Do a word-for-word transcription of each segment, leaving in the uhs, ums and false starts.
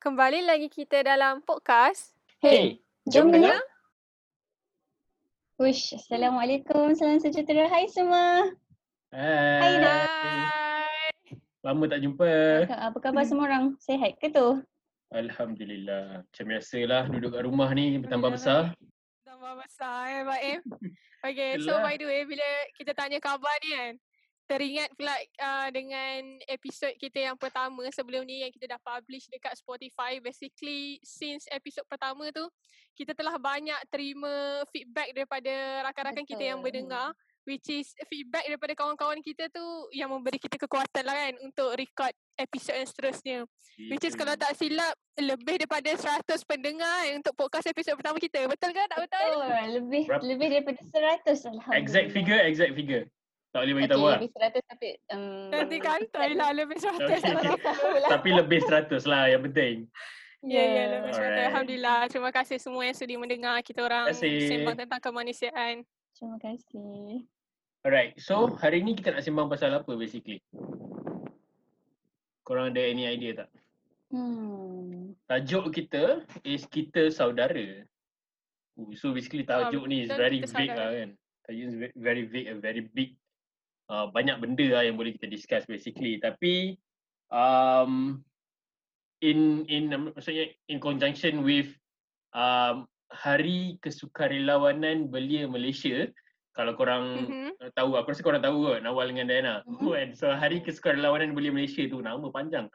Kembali lagi kita dalam podcast. Hey, jom dengar. Uish, Assalamualaikum, salam sejahtera. Hai semua. Hai. Hai dah. Lama tak jumpa. Apa khabar semua orang? Sihat ke tu? Alhamdulillah. Macam biasalah duduk kat rumah ni bertambah besar. Bertambah besar eh Baim. Okay, so by the way bila kita tanya khabar ni kan, teringat pula uh, dengan episod kita yang pertama sebelum ni yang kita dah publish dekat Spotify. Basically, since episod pertama tu, kita telah banyak terima feedback daripada rakan-rakan Betul. Kita yang berdengar. Which is feedback daripada kawan-kawan kita tu yang memberi kita kekuatan lah kan untuk record episod yang seterusnya. Betul. Which is kalau tak silap, lebih daripada seratus pendengar untuk podcast episod pertama kita. Betul ke tak betul? Betul. Lebih, lebih daripada seratus. Alhamdulillah. Exact figure, exact figure. Tak boleh beritahu okay, lah. Lebih seratus tapi... Um, Nanti kantoi lah lebih seratus. Okay. Tapi lebih seratus lah yang penting. Ya, yeah, yeah, lebih seratus. Alright. Alhamdulillah. Terima kasih semua yang sudi mendengar kita orang sembang tentang kemanusiaan. Terima kasih. Alright. So, hari ni kita nak sembang pasal apa basically? Korang ada any idea tak? Hmm. Tajuk kita is Kita Saudara. So, basically tajuk oh, ni is very vague lah kan. Tajuk is very vague and very big. Uh, banyak benda lah yang boleh kita discuss basically, tapi um, in in um, maksudnya in conjunction with um, Hari Kesukarelawanan Belia Malaysia, kalau korang mm-hmm. tahu, aku rasa korang tahu kan, Nawar dengan Dayana mm-hmm. kan? So Hari Kesukarelawanan Belia Malaysia tu nama panjang,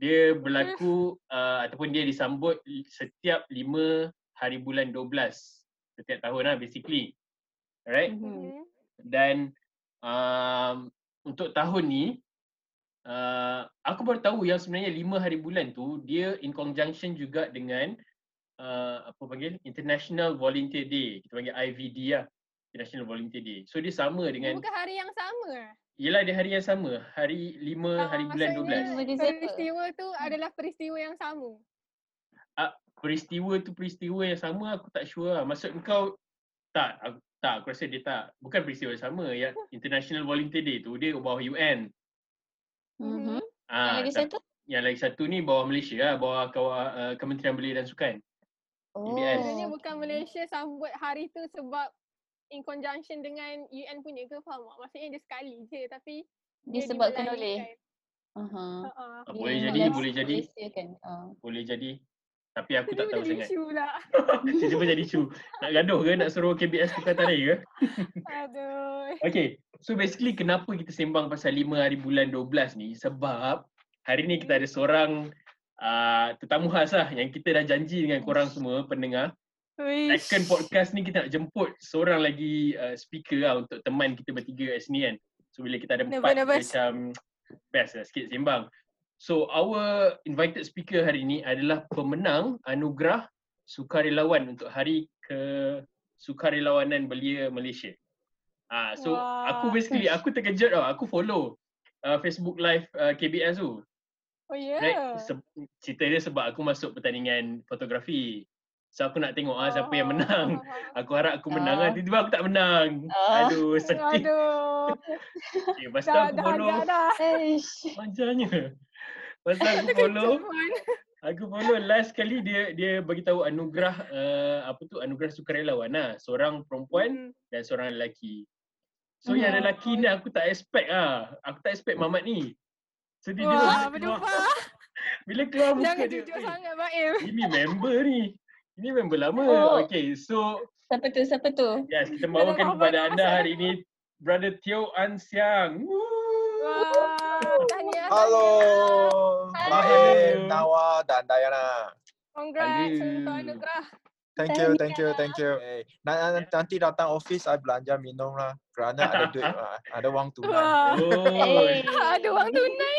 dia berlaku mm. uh, ataupun dia disambut setiap lima hari bulan dua belas setiap tahun lah basically, alright mm-hmm. dan Um, untuk tahun ni uh, aku baru tahu yang sebenarnya lima hari bulan tu dia in conjunction juga dengan uh, apa panggil International Volunteer Day, kita panggil I V D lah, International Volunteer Day. So dia sama dengan bukan hari yang sama. Yelah dia hari yang sama, hari lima ah, hari bulan dua belas. Peristiwa tu adalah peristiwa yang sama. Ah, peristiwa tu peristiwa yang sama aku tak sure lah. Maksud kau tak aku, tak, aku rasa dia tak. Bukan peristiwa sama. Yang International Volunteer Day tu, dia bawah U N. Mm-hmm. Ha, yang lagi satu? Yang lagi satu ni bawah Malaysia lah. Bawah uh, Kementerian Belia dan Sukan. Oh. B D S. Maksudnya bukan Malaysia sambut hari tu sebab in conjunction dengan U N punya ke? Faham tak? Maksudnya dia sekali je tapi disebabkan oleh. Uh-huh. Uh-huh. Ha, boleh jadi, boleh jadi. Kan? Uh. Boleh jadi. Tapi aku tak tahu sangat. Tiba-tiba jadi isu. Nak gaduh ke? Nak suruh K B S tukar tarikh ke? Aduh. Okay. So basically kenapa kita sembang pasal lima hari bulan dua belas ni? Sebab hari ni kita ada seorang uh, tetamu khas lah yang kita dah janji dengan korang semua pendengar. Wish. Second podcast ni kita nak jemput seorang lagi uh, speaker lah untuk teman kita bertiga kat sini kan. So bila kita ada empat macam best lah sikit sembang. So our invited speaker hari ini adalah pemenang anugerah sukarelawan untuk Hari Kesukarelawanan Belia Malaysia. Ah, uh, so wow. aku basically aku terkejut tau, aku follow uh, Facebook live uh, K B S tu. Oh ya. Yeah. Right? Se- cerita dia sebab aku masuk pertandingan fotografi. So aku nak tengok ah oh. siapa yang menang. Aku harap aku menang ah. Oh. Tiba-tiba aku tak menang. Oh. Aduh, sedih. Aduh. Okay, pasal dah, aku follow. Eish. Manjanya. Pasal aku follow. Aku follow last kali dia dia bagi tahu anugerah uh, apa tu anugerah sukarelawan lah. Seorang perempuan hmm. dan seorang lelaki. So hmm. yang lelaki ni aku tak expect ah. Aku tak expect Mamat ni. So dia Wah, dia bila keluar muka jangan dia. Jangan jujur sangat Baim. Ini member ni. Ini member lama. Oh. Okay, so siapa tu? Siapa tu? Yes, kita bawakan kepada anda hari ini Brother Teoh Aun Siang. Hello. Mahim, Nawar dan Dayana. Congrats untuk anugerah. Thank you, thank you, thank you. Hey, nanti datang office saya belanja minum lah. Kerana ada duit, ada wang tunai. Oh. Ada wang tunai.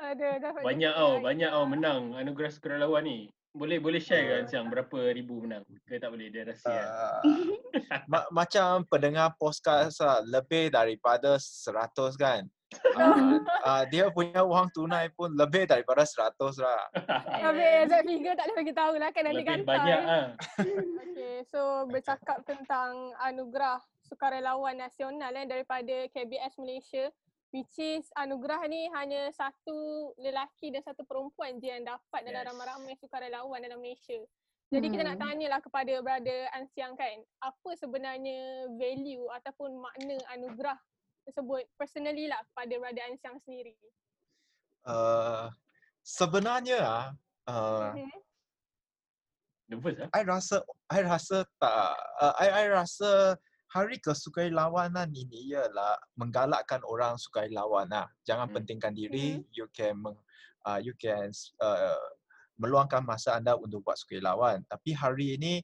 Ada dapat. Banyak au, banyak au menang anugerah sukarelawan ni. Boleh boleh share kan Siang berapa ribu menang? Ke tak boleh dia rahsia. Uh, ma- macam pendengar podcast lah, lebih daripada seratus kan. Uh, uh, dia punya wang tunai pun lebih daripada seratus lah. Habis exact figure tak boleh bagi tahu lah kan nanti kan. Banyak ah. Okey, so bercakap tentang anugerah sukarelawan nasional eh daripada K B S Malaysia. Which is anugerah ni hanya satu lelaki dan satu perempuan je yang dapat dalam yes. ramai-ramai sukarelawan dalam Malaysia. Jadi hmm. kita nak tanyalah kepada Brother Aun Siang kan, apa sebenarnya value ataupun makna anugerah tersebut personally lah kepada Brother Aun Siang sendiri? Uh, sebenarnya uh, hmm. Nervous, huh? I rasa I rasa tak uh, I I rasa Hari Kesukarelawanan ini ialah menggalakkan orang sukarelawan lah. Jangan hmm. pentingkan diri, hmm. you can uh, you can uh, meluangkan masa anda untuk buat sukarelawan. Tapi hari ini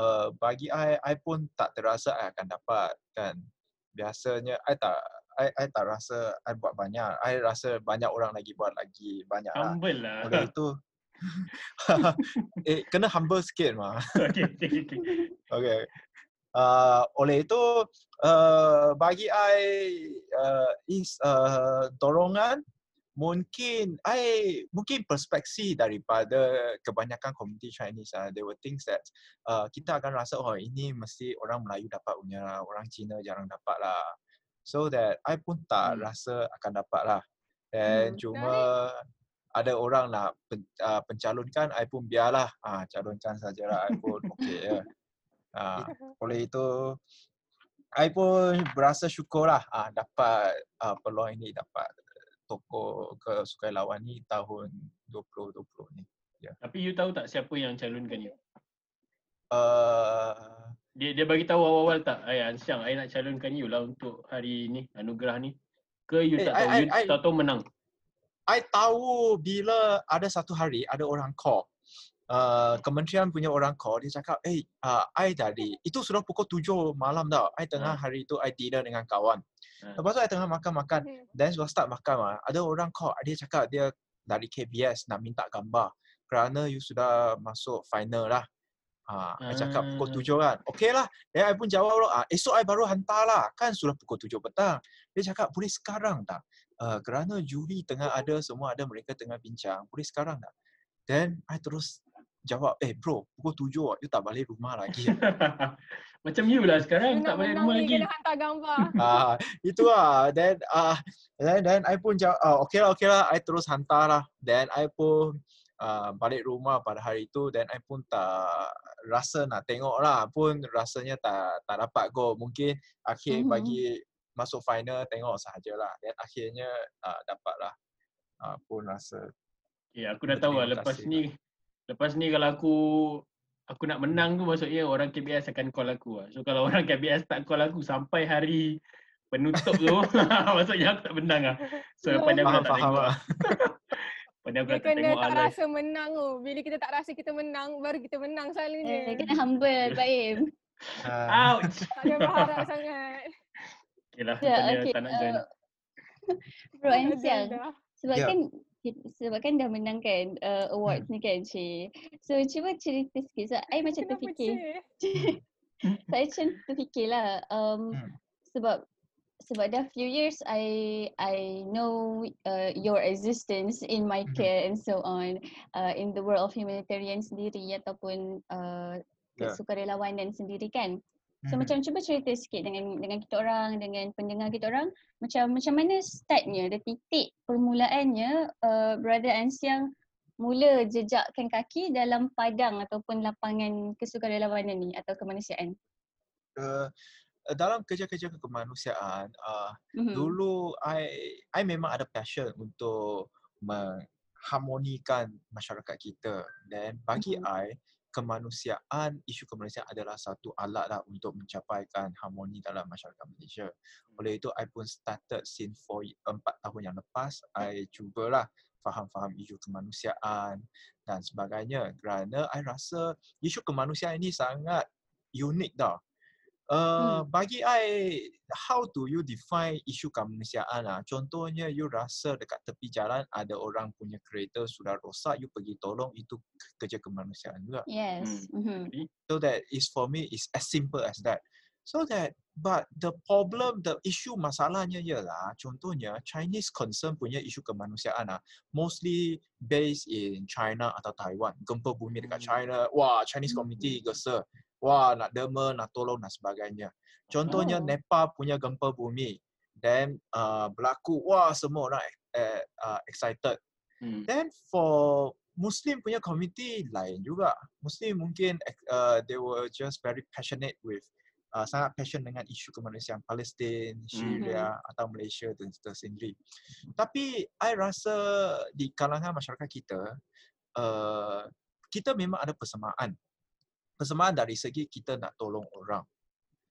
uh, bagi I I pun tak terasa I akan dapat kan. Biasanya I tak I, I tak rasa I buat banyak. I rasa banyak orang lagi buat lagi banyak. Humble lah. Oleh itu eh, kena humble sikit mah. Okey okey okey. Okey. Uh, oleh itu uh, bagi I uh, is uh, dorongan mungkin I mungkin perspektif daripada kebanyakan komuniti Chinese uh, there were things that uh, kita akan rasa oh ini mesti orang Melayu dapat punya lah, orang Cina jarang dapat lah, so that I pun tak hmm. rasa akan dapat lah dan hmm, cuma dari ada orang nak pen, uh, pencalonkan, I pun biarlah uh, calonkan sajalah, I pun okey ya. Uh, oleh itu, I pun berasa syukurlah uh, dapat uh, peluang ini, dapat tokoh kesukarelawan ni tahun dua ribu dua puluh ni. Yeah. Tapi you tahu tak siapa yang calonkan you? Uh, dia dia bagi tahu awal-awal tak? Ai Aun Siang, I nak calonkan you lah untuk hari ni, anugerah ni. Ke you eh, tak I, tahu? I, you I, tak I, tahu menang? I tahu bila ada satu hari ada orang call. Uh, kementerian punya orang call, dia cakap, eh, hey, uh, I tadi, itu sudah pukul tujuh malam tau. I tengah hari tu, I dinner dengan kawan. Lepas tu, I tengah makan-makan. Then, sudah start makan lah. Ada orang call, dia cakap dia dari K B S nak minta gambar. Kerana you sudah masuk final lah. Uh, I cakap pukul tujuh kan. Okay lah. Then, I pun jawab lah, esok I baru hantar lah. Kan sudah pukul tujuh petang. Dia cakap, boleh sekarang tak? Uh, kerana juri tengah ada, semua ada, mereka tengah bincang. Boleh sekarang tak? Then, I terus jawab, eh bro, pukul tujuh you tak balik rumah lagi. Macam you lah sekarang, you tak balik rumah lagi. Kena hantar gambar. Uh, itu lah. Then, uh, then, then I pun jawab, uh, okay lah, okay lah. I terus hantar lah. Then, I pun uh, balik rumah pada hari itu. Then, I pun tak rasa nak tengok lah. Pun rasanya tak tak dapat go. Mungkin akhir mm-hmm. bagi masuk final, tengok sahajalah. Then, akhirnya uh, dapat lah. Uh, pun rasa. Ya, yeah, aku dah tahu lah lepas ni. Lepas ni kalau aku aku nak menang tu maksudnya orang K B S akan call aku lah. So kalau orang K B S tak call aku sampai hari penutup tu maksudnya aku tak menang lah. So no. pandai aku tak tengok lah. Pandai aku tak tengok lah. Kena tak rasa menang tu. Bila kita tak rasa kita menang baru kita menang selalunya. Eh, kena humble Baim. Uh. Ouch. Tak ada berharap sangat. Okay lah. Yeah, okay. Tak nak join. Bro Aun Siang. Sebab yeah. kan sebab kan dah menangkan uh, awards ni kan Cik. So cuba cerita sikit. So I macam Kenapa terfikir saya macam terfikirlah um, hmm. Sebab sebab dah few years I I know uh, your existence in MyCare hmm. and so on uh, in the world of humanitarian sendiri ataupun uh, yeah. sukarelawanan sendiri kan. So hmm. macam cuba cerita sikit dengan dengan kita orang, dengan pendengar kita orang, macam macam mana startnya, ada titik permulaannya uh, Brother Aun Siang mula jejakkan kaki dalam padang ataupun lapangan kesukarelawanan ni atau kemanusiaan. Uh, dalam kerja-kerja kemanusiaan uh, mm-hmm. dulu I I memang ada passion untuk mengharmonikan masyarakat kita dan bagi mm-hmm. I kemanusiaan, isu kemanusiaan adalah satu alat lah untuk mencapaikan harmoni dalam masyarakat Malaysia. Oleh itu, I pun started since empat tahun yang lepas. I cubalah faham-faham isu kemanusiaan dan sebagainya kerana I rasa isu kemanusiaan ini sangat unik tau. Uh, hmm. Bagi I, how do you define isu kemanusiaan lah? Contohnya, you rasa dekat tepi jalan ada orang punya kereta sudah rosak, you pergi tolong, itu kerja kemanusiaan juga. Yes. Hmm. Mm-hmm. So that is for me, is as simple as that. So that, but the problem, the issue masalahnya ialah, contohnya, Chinese concern punya isu kemanusiaan lah, mostly based in China atau Taiwan. Gempa bumi dekat China, wah, Chinese community gesa. Wah, nak derma, nak tolong dan sebagainya. Contohnya oh. Nepal punya gempa bumi. Then uh, berlaku, wah semua orang uh, uh, excited. Hmm. Then for Muslim punya community lain juga. Muslim mungkin uh, they were just very passionate with Uh, sangat passion dengan isu kemanusiaan Palestin, Syria mm-hmm. atau Malaysia dan tersendiri. Tapi I rasa di kalangan masyarakat kita, uh, kita memang ada persamaan. Persamaan dari segi kita nak tolong orang.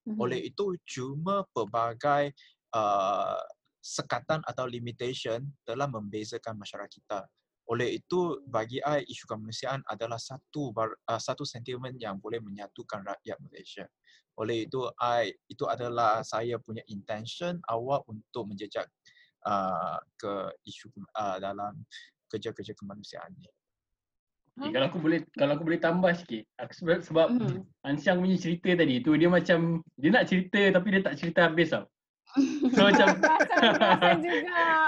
Mm-hmm. Oleh itu cuma pelbagai uh, sekatan atau limitation telah membezakan masyarakat kita. Oleh itu bagi I, isu kemanusiaan adalah satu bar, uh, satu sentimen yang boleh menyatukan rakyat Malaysia. Oleh itu I, itu adalah saya punya intention awal untuk menjejak uh, ke isu uh, dalam kerja-kerja kemanusiaan ni. Okay, kalau aku boleh kalau aku boleh tambah sikit. Aku sebab, sebab hmm. Aun Siang punya cerita tadi tu dia macam dia nak cerita tapi dia tak cerita habis tau. So macam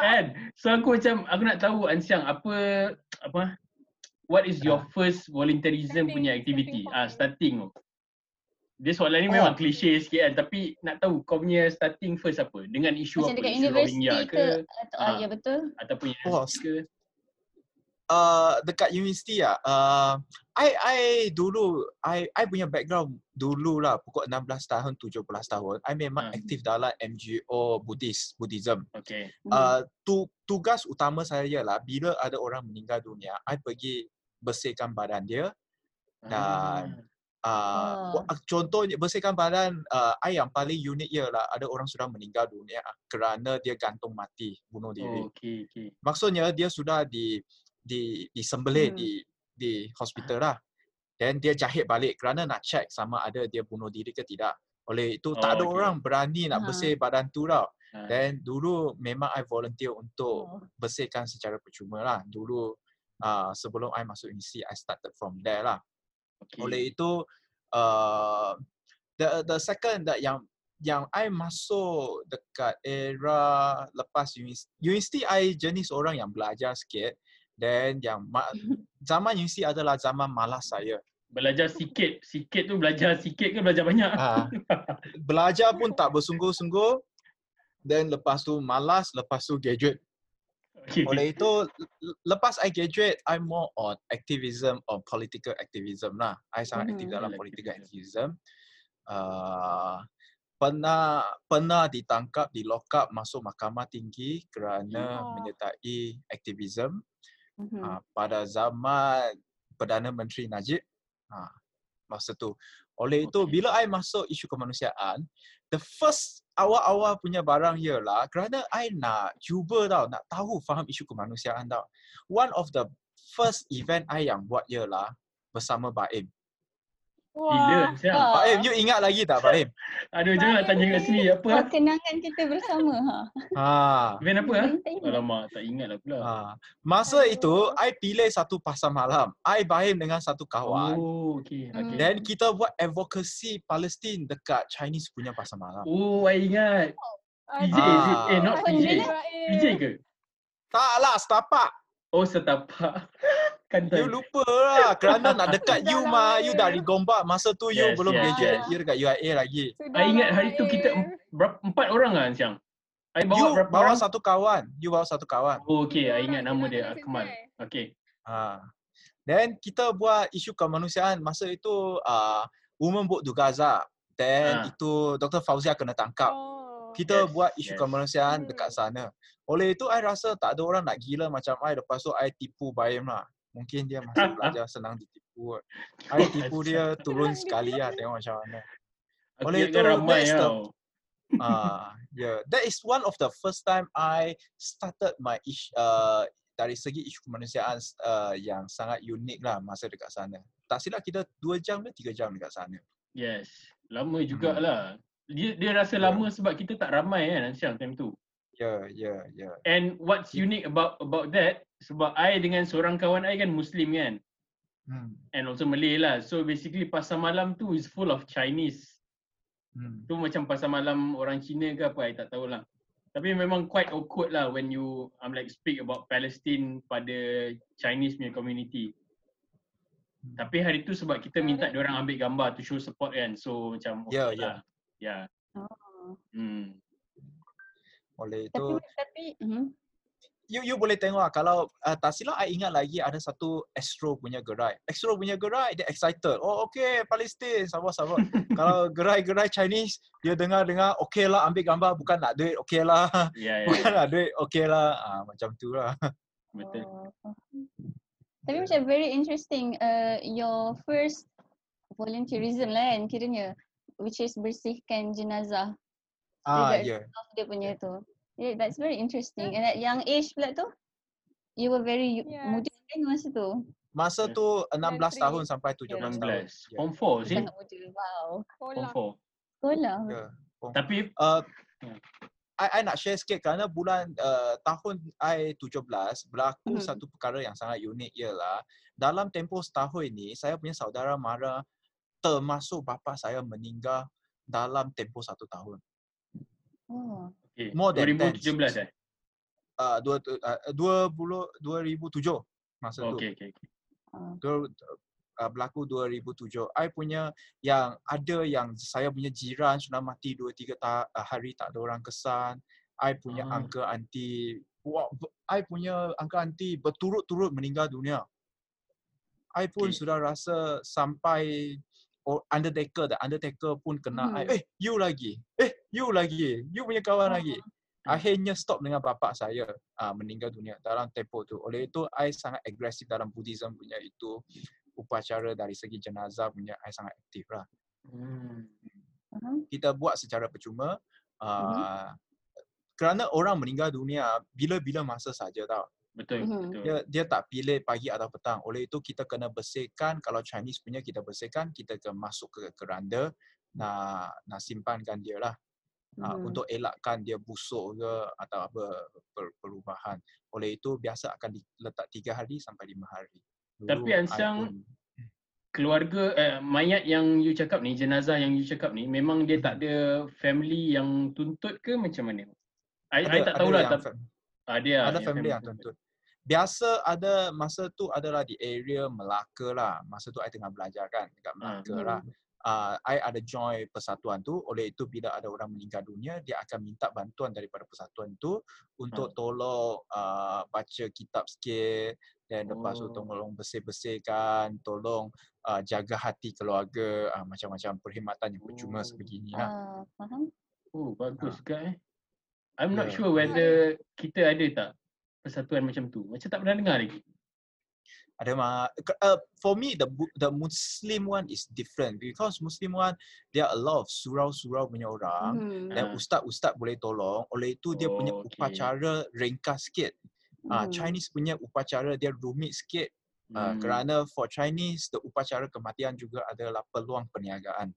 kan, so aku macam aku nak tahu Aun Siang apa apa what is your first volunteerism starting, punya activity ah starting, uh, starting. Dia soalan ni oh. memang klise sikit kan, tapi nak tahu kau punya starting first apa dengan isu macam apa, isu Rohingya ke, ke ah, ya betul ataupun oh. ke uh, dekat universiti ah uh, I I dulu I I punya background dululah pukul enam belas tahun tujuh belas tahun I memang hmm. aktif dalam N G O Buddhis Buddhism. Okey. Uh, tu, tugas utama saya lah bila ada orang meninggal dunia I pergi bersihkan badan dia dan hmm. Uh, oh. contohnya bersihkan badan uh, yang paling unik ialah ada orang sudah meninggal dunia kerana dia gantung mati, bunuh diri. Oh, okay, okay. Maksudnya dia sudah di di disembelih hmm. di di hospital lah. Then dia jahit balik kerana nak check sama ada dia bunuh diri ke tidak. Oleh itu oh, tak ada okay. orang berani nak bersih ha. badan tu tau. Ha. Then dulu memang I volunteer untuk oh. bersihkan secara percuma lah. Dulu uh, sebelum I masuk universiti I started from there lah. Okay. Oleh itu uh, the the second that yang yang I masuk dekat era lepas universiti, universiti I jenis orang yang belajar sikit, dan yang ma- zaman universiti adalah zaman malas saya. Belajar sikit, sikit tu belajar sikit ke belajar banyak? Uh, belajar pun tak bersungguh-sungguh, then lepas tu malas, lepas tu graduate. Okay. Oleh itu, lepas I graduate, I'm more on activism or political activism lah. I sangat aktif dalam political activism. Uh, pernah pernah ditangkap, di lock up, masuk mahkamah tinggi kerana yeah. menyertai aktivism. Mm-hmm. Uh, pada zaman Perdana Menteri Najib, uh, masa tu. Oleh itu, okay. bila I masuk isu kemanusiaan, the first awal-awal punya barang ialah kerana I nak cuba tau, nak tahu, faham isu kemanusiaan tau. One of the first event I yang buat ialah bersama Baim. Wah. Baim, you ingat lagi tak Baim? Aduh, jangan nak tanya kat sini apa. Oh, kenangan kita bersama. Ha. Event apa? Ha? Alamak, tak ingatlah pula. Ha. Masa Aduh. itu, I pilih satu pasar malam. I Baim dengan satu kawan. Oh, okay. okay. Then kita buat advocacy Palestin dekat Chinese punya pasar malam. Oh, I ingat. P J, ah. eh not P J. P J ke? Tak lah, setapak. Oh, setapak. Kantai. You lupa lah kerana nak dekat you mah, you dari Gombak masa tu you yes, belum yes, graduate yes. you dekat U I A lagi. Sudah I ingat hari tu kita empat orang kan Siang? I bawa you berapa bawa orang? Satu kawan, you bawa satu kawan. Oh, okay, I ingat nama dia Akmal. Okay. Ah, then kita buat isu kemanusiaan masa itu ah uh, women boat to Gaza. Then ha. itu Doktor Fauzia kena tangkap. Oh. Kita yes, buat isu yes. kemanusiaan dekat sana. Oleh itu, I rasa tak ada orang nak gila macam I. Lepas tu, I tipu Baim lah. Mungkin dia masih belajar senang ditipu. I tipu dia turun sekali lah. Tengok macam mana. Oleh itu, ramai that's the, uh, yeah, that is one of the first time I started my isu, uh, dari segi isu kemanusiaan uh, yang sangat unik lah masa dekat sana. Tak silap kita dua jam ke tiga jam dekat sana. Yes. Lama jugalah. Hmm. Dia, dia rasa yeah. lama sebab kita tak ramai kan Aun Siang time tu. Ya, yeah, ya, yeah, ya. Yeah. And what's yeah. unique about about that, sebab I dengan seorang kawan I kan Muslim kan. Hmm. And also Malay lah. So basically pasar malam tu is full of Chinese. Hmm. Tu macam pasar malam orang Cina ke apa, I tak tahulah. Tapi memang quite awkward lah when you I'm like speak about Palestine pada Chinese punya community. Hmm. Tapi hari tu sebab kita minta dia orang ambil gambar to show support kan. So macam yeah, okay yeah. lah. Ya. Yeah. Oh. Hmm. Oleh itu tapi, tapi uh-huh. you you boleh tengok kalau uh, tak silap I ingat lagi ada satu Astro punya gerai. Astro punya gerai dia excited. Oh okey Palestin sabar-sabar. Kalau gerai-gerai Chinese dia dengar-dengar okeylah ambil gambar bukan nak duit okeylah. Yeah, yeah. Bukan nak duit okeylah. Ah, macam tulah. Betul. Oh. Tapi macam very interesting uh, your first volunteerism lah kan kiranya, which is bersihkan jenazah. Ah, yeah. Dia punya yeah. tu. Yeah, that's very interesting. And at young age pula tu, you were very yes. muda kan masa tu? Masa tu enam belas tahun sampai tujuh belas yeah. tahun. Form four sih? Wow. Form four. Sekolah. Yeah. Tapi uh, yeah. I, I nak share sikit kerana bulan uh, tahun I tujuh belas berlaku hmm. satu perkara yang sangat unik ialah dalam tempoh setahun ni saya punya saudara mara termasuk bapa saya meninggal dalam tempoh satu tahun. Oh. Okay. More than dua ribu tujuh belas eh? Uh, dua, uh, dua ribu tujuh masa okay, tu. Okay, okay. Dua, uh, berlaku dua ribu tujuh. I punya yang ada yang saya punya jiran sudah mati dua tiga ta- hari tak ada orang kesan. I punya hmm. uncle auntie, I punya uncle auntie berturut-turut meninggal dunia. I pun okay. sudah rasa sampai oh, Undertaker the Undertaker pun kena hmm. I, eh you lagi eh you lagi you punya kawan hmm. lagi. Akhirnya stop dengan bapa saya uh, meninggal dunia dalam tempoh tu. Oleh itu I sangat agresif dalam Buddhism punya itu upacara dari segi jenazah punya I sangat aktif lah. hmm. Kita buat secara percuma uh, hmm. kerana orang meninggal dunia bila-bila masa saja tau. Betul, betul. Dia, dia tak pilih pagi atau petang. Oleh itu kita kena bersihkan. Kalau Chinese punya kita bersihkan, kita kena masuk ke keranda nak nak simpankan dia lah. Uh, hmm. Untuk elakkan dia busuk ke atau apa perubahan. Oleh itu biasa akan diletak tiga hari sampai lima hari. Dulu, tapi Ansang keluarga eh, mayat yang you cakap ni, jenazah yang you cakap ni memang dia tak ada family yang tuntut ke macam mana? I, ada, I tak tahulah tapi Ada, ada family yang tuntut. Biasa ada masa tu adalah di area Melaka lah. Masa tu I tengah belajar kan dekat Melaka hmm. lah. Uh, I ada join persatuan tu. Oleh itu bila ada orang meninggal dunia, dia akan minta bantuan daripada persatuan tu untuk hmm. tolong uh, baca kitab sikit. Dan oh. lepas tu tolong bersih-bersihkan, tolong uh, jaga hati keluarga. Uh, macam-macam perkhidmatan yang percuma oh. sebegini lah. Uh, oh bagus uh. kan eh. I'm not yeah. sure whether kita ada tak persatuan macam tu. Macam tak pernah dengar lagi. Ada mah. Uh, for me, the the Muslim one is different because Muslim one there are a lot of surau-surau punya orang hmm. dan uh. ustaz-ustaz boleh tolong. Oleh itu dia oh, punya okay. upacara ringkas sikit. Uh, hmm. Chinese punya upacara dia rumit sikit. Uh, hmm. Kerana for Chinese, the upacara kematian juga adalah peluang perniagaan.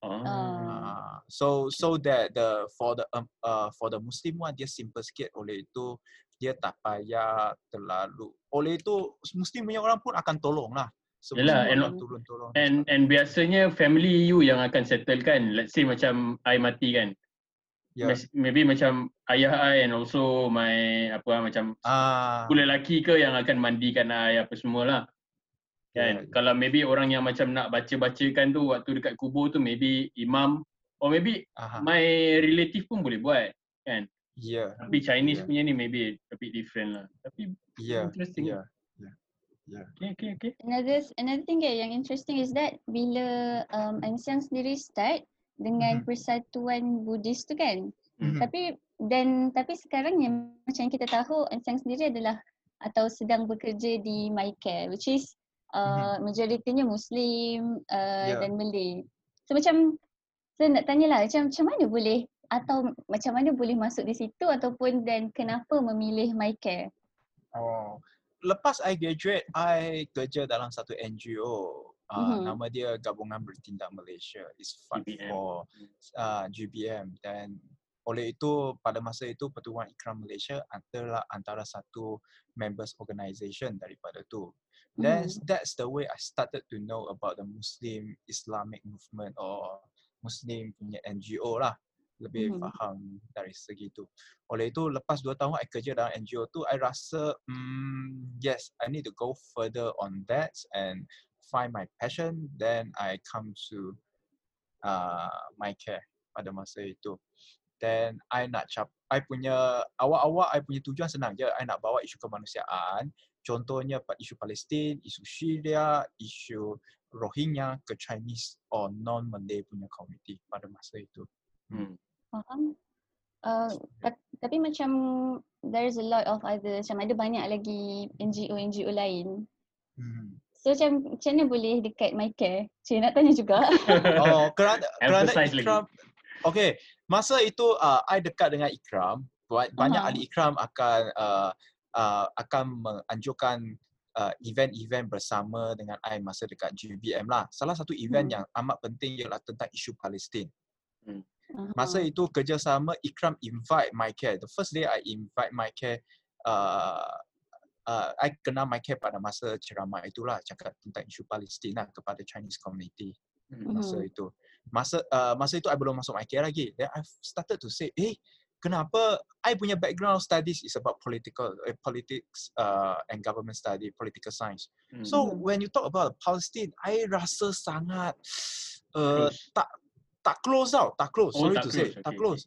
Oh. Uh, so so that the for the um, uh, for the Muslim one dia simple sikit. Oleh itu dia tak payah terlalu. Oleh itu Muslim punya orang pun akan tolong lah. So, yelah, and, tolong. and and biasanya family you yang akan settle kan. Let's say macam I mati kan. Yeah. Maybe macam ayah I and also my apa lah, macam ah. pula lelaki ke yang akan mandikan I apa semualah. Kan? Yeah, yeah. Kalau maybe orang yang macam nak baca-bacakan tu waktu dekat kubur tu maybe imam or maybe Aha. my relative pun boleh buat kan. Yeah. Tapi Chinese yeah. punya ni maybe a bit different lah. Tapi yeah. interesting. Yeah. Yeah. yeah. Okay, okay, okay. Another another thing yeah, yang interesting is that bila um, Aun Siang sendiri start dengan mm-hmm. persatuan Buddhis tu kan. Mm-hmm. Tapi dan tapi sekarang yang macam kita tahu Aun Siang sendiri adalah atau sedang bekerja di MyCare which is Uh, majoritinya Muslim uh, yeah. dan Malay. So macam saya nak tanyalah macam macam mana boleh atau macam mana boleh masuk di situ ataupun dan kenapa memilih MyCare? Oh, lepas I graduate, I kerja dalam satu N G O. Uh, mm-hmm. Nama dia Gabungan Bertindak Malaysia. It's fund for uh, G B M dan oleh itu pada masa itu Pertubuhan Ikram Malaysia adalah antara satu members organisation daripada tu. That's that's the way I started to know about the Muslim Islamic movement or Muslim punya N G O lah. Lebih mm-hmm. faham dari segi tu. Oleh itu lepas dua tahun I kerja dalam N G O tu, I rasa mm, yes, I need to go further on that and find my passion. Then I come to uh, MyCare pada masa itu. Then I nak cap, I punya awal-awal I punya tujuan senang je. I nak bawa isu kemanusiaan. Contohnya isu Palestin, isu Syria, isu Rohingya ke Chinese or non-Malay punya community pada masa itu. Hmm. Faham. Uh, tapi macam there's a lot of other, macam ada banyak lagi N G O N G O lain. Hmm. So macam macam mana boleh dekat MyCare? Cik nak tanya juga. Oh, kerana kerana Ikram. Okay, masa itu uh, I dekat dengan Ikram. Banyak uh-huh. ahli Ikram akan uh, uh, akan menganjurkan uh, event-event bersama dengan I masa dekat G B M lah. Salah satu event hmm. yang amat penting ialah tentang isu Palestin. Hmm. Uh-huh. Masa itu kerjasama Ikram invite MyCare. The first day I invite MyCare, uh, Uh, I kenal MyCare pada masa ceramah itulah, cakap tentang isu Palestin lah kepada Chinese community masa mm-hmm. itu. Masa uh, masa itu I belum masuk MyCare lagi. Then I started to say, eh hey, kenapa I punya background studies is about political uh, politics uh, and government study, political science. Mm-hmm. So when you talk about Palestine, I rasa sangat uh, tak tak close tau, tak close. Oh, Sorry tak to close. say, okay. tak close.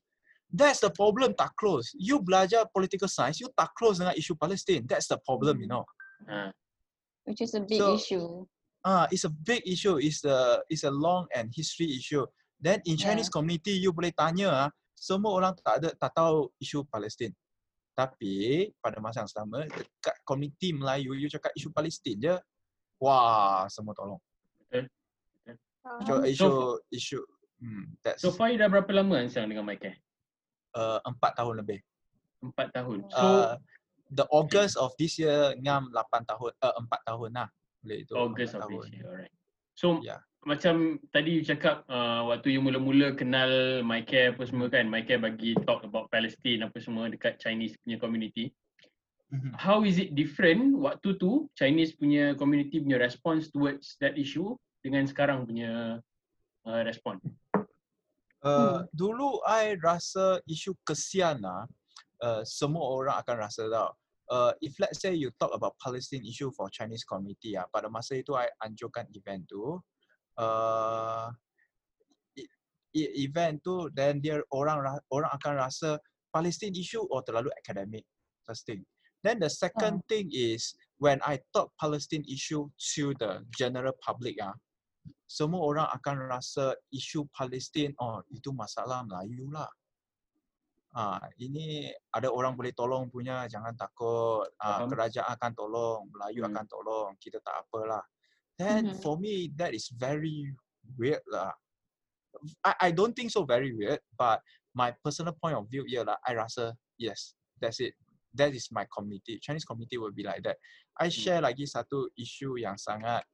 That's the problem, tak close. You belajar political science, you tak close dengan isu Palestin. That's the problem, you know. Uh, Which is a big so, issue. Ah, uh, it's a big issue. It's a it's a long and history issue. Then in Chinese yeah. community, you boleh tanya, semua orang tak ada tak tahu isu Palestin. Tapi pada masa yang sama, dekat community Melayu, you cakap isu Palestin je, wah, semua tolong. Okay. Okay. So, um, isu isu. Hmm, that's. So far, you dah berapa lama Siang dengan MyCare? Uh, empat tahun lebih. Empat tahun. So uh, the August okay. of this year ngam lapan tahun. Uh, empat tahun lah. Boleh itu. August of this year. Alright. So yeah. macam tadi you cakap uh, waktu you mula-mula kenal MyCare apa semua kan. MyCare bagi talk about Palestine apa semua dekat Chinese punya community. Mm-hmm. How is it different waktu tu Chinese punya community punya response towards that issue dengan sekarang punya uh, response? Uh, hmm. Dulu I rasa isu kesian lah, uh, semua orang akan rasa tau. Uh, if let's say you talk about Palestine issue for Chinese community lah, pada masa itu I anjurkan event tu. Uh, event tu then dia orang orang akan rasa Palestine issue oh terlalu academic. First thing. Then the second hmm. thing is when I talk Palestine issue to the general public ah. Semua orang akan rasa isu Palestin, oh itu masalah Melayu lah. Ah, ini ada orang boleh tolong punya, jangan takut. Ah, kerajaan akan tolong, Melayu hmm. akan tolong, kita tak apalah. Then hmm. for me that is very weird lah. I I don't think so very weird, but my personal point of view ialah I rasa yes, that's it. That is my community. Chinese community will be like that. I share hmm. lagi satu isu yang sangat.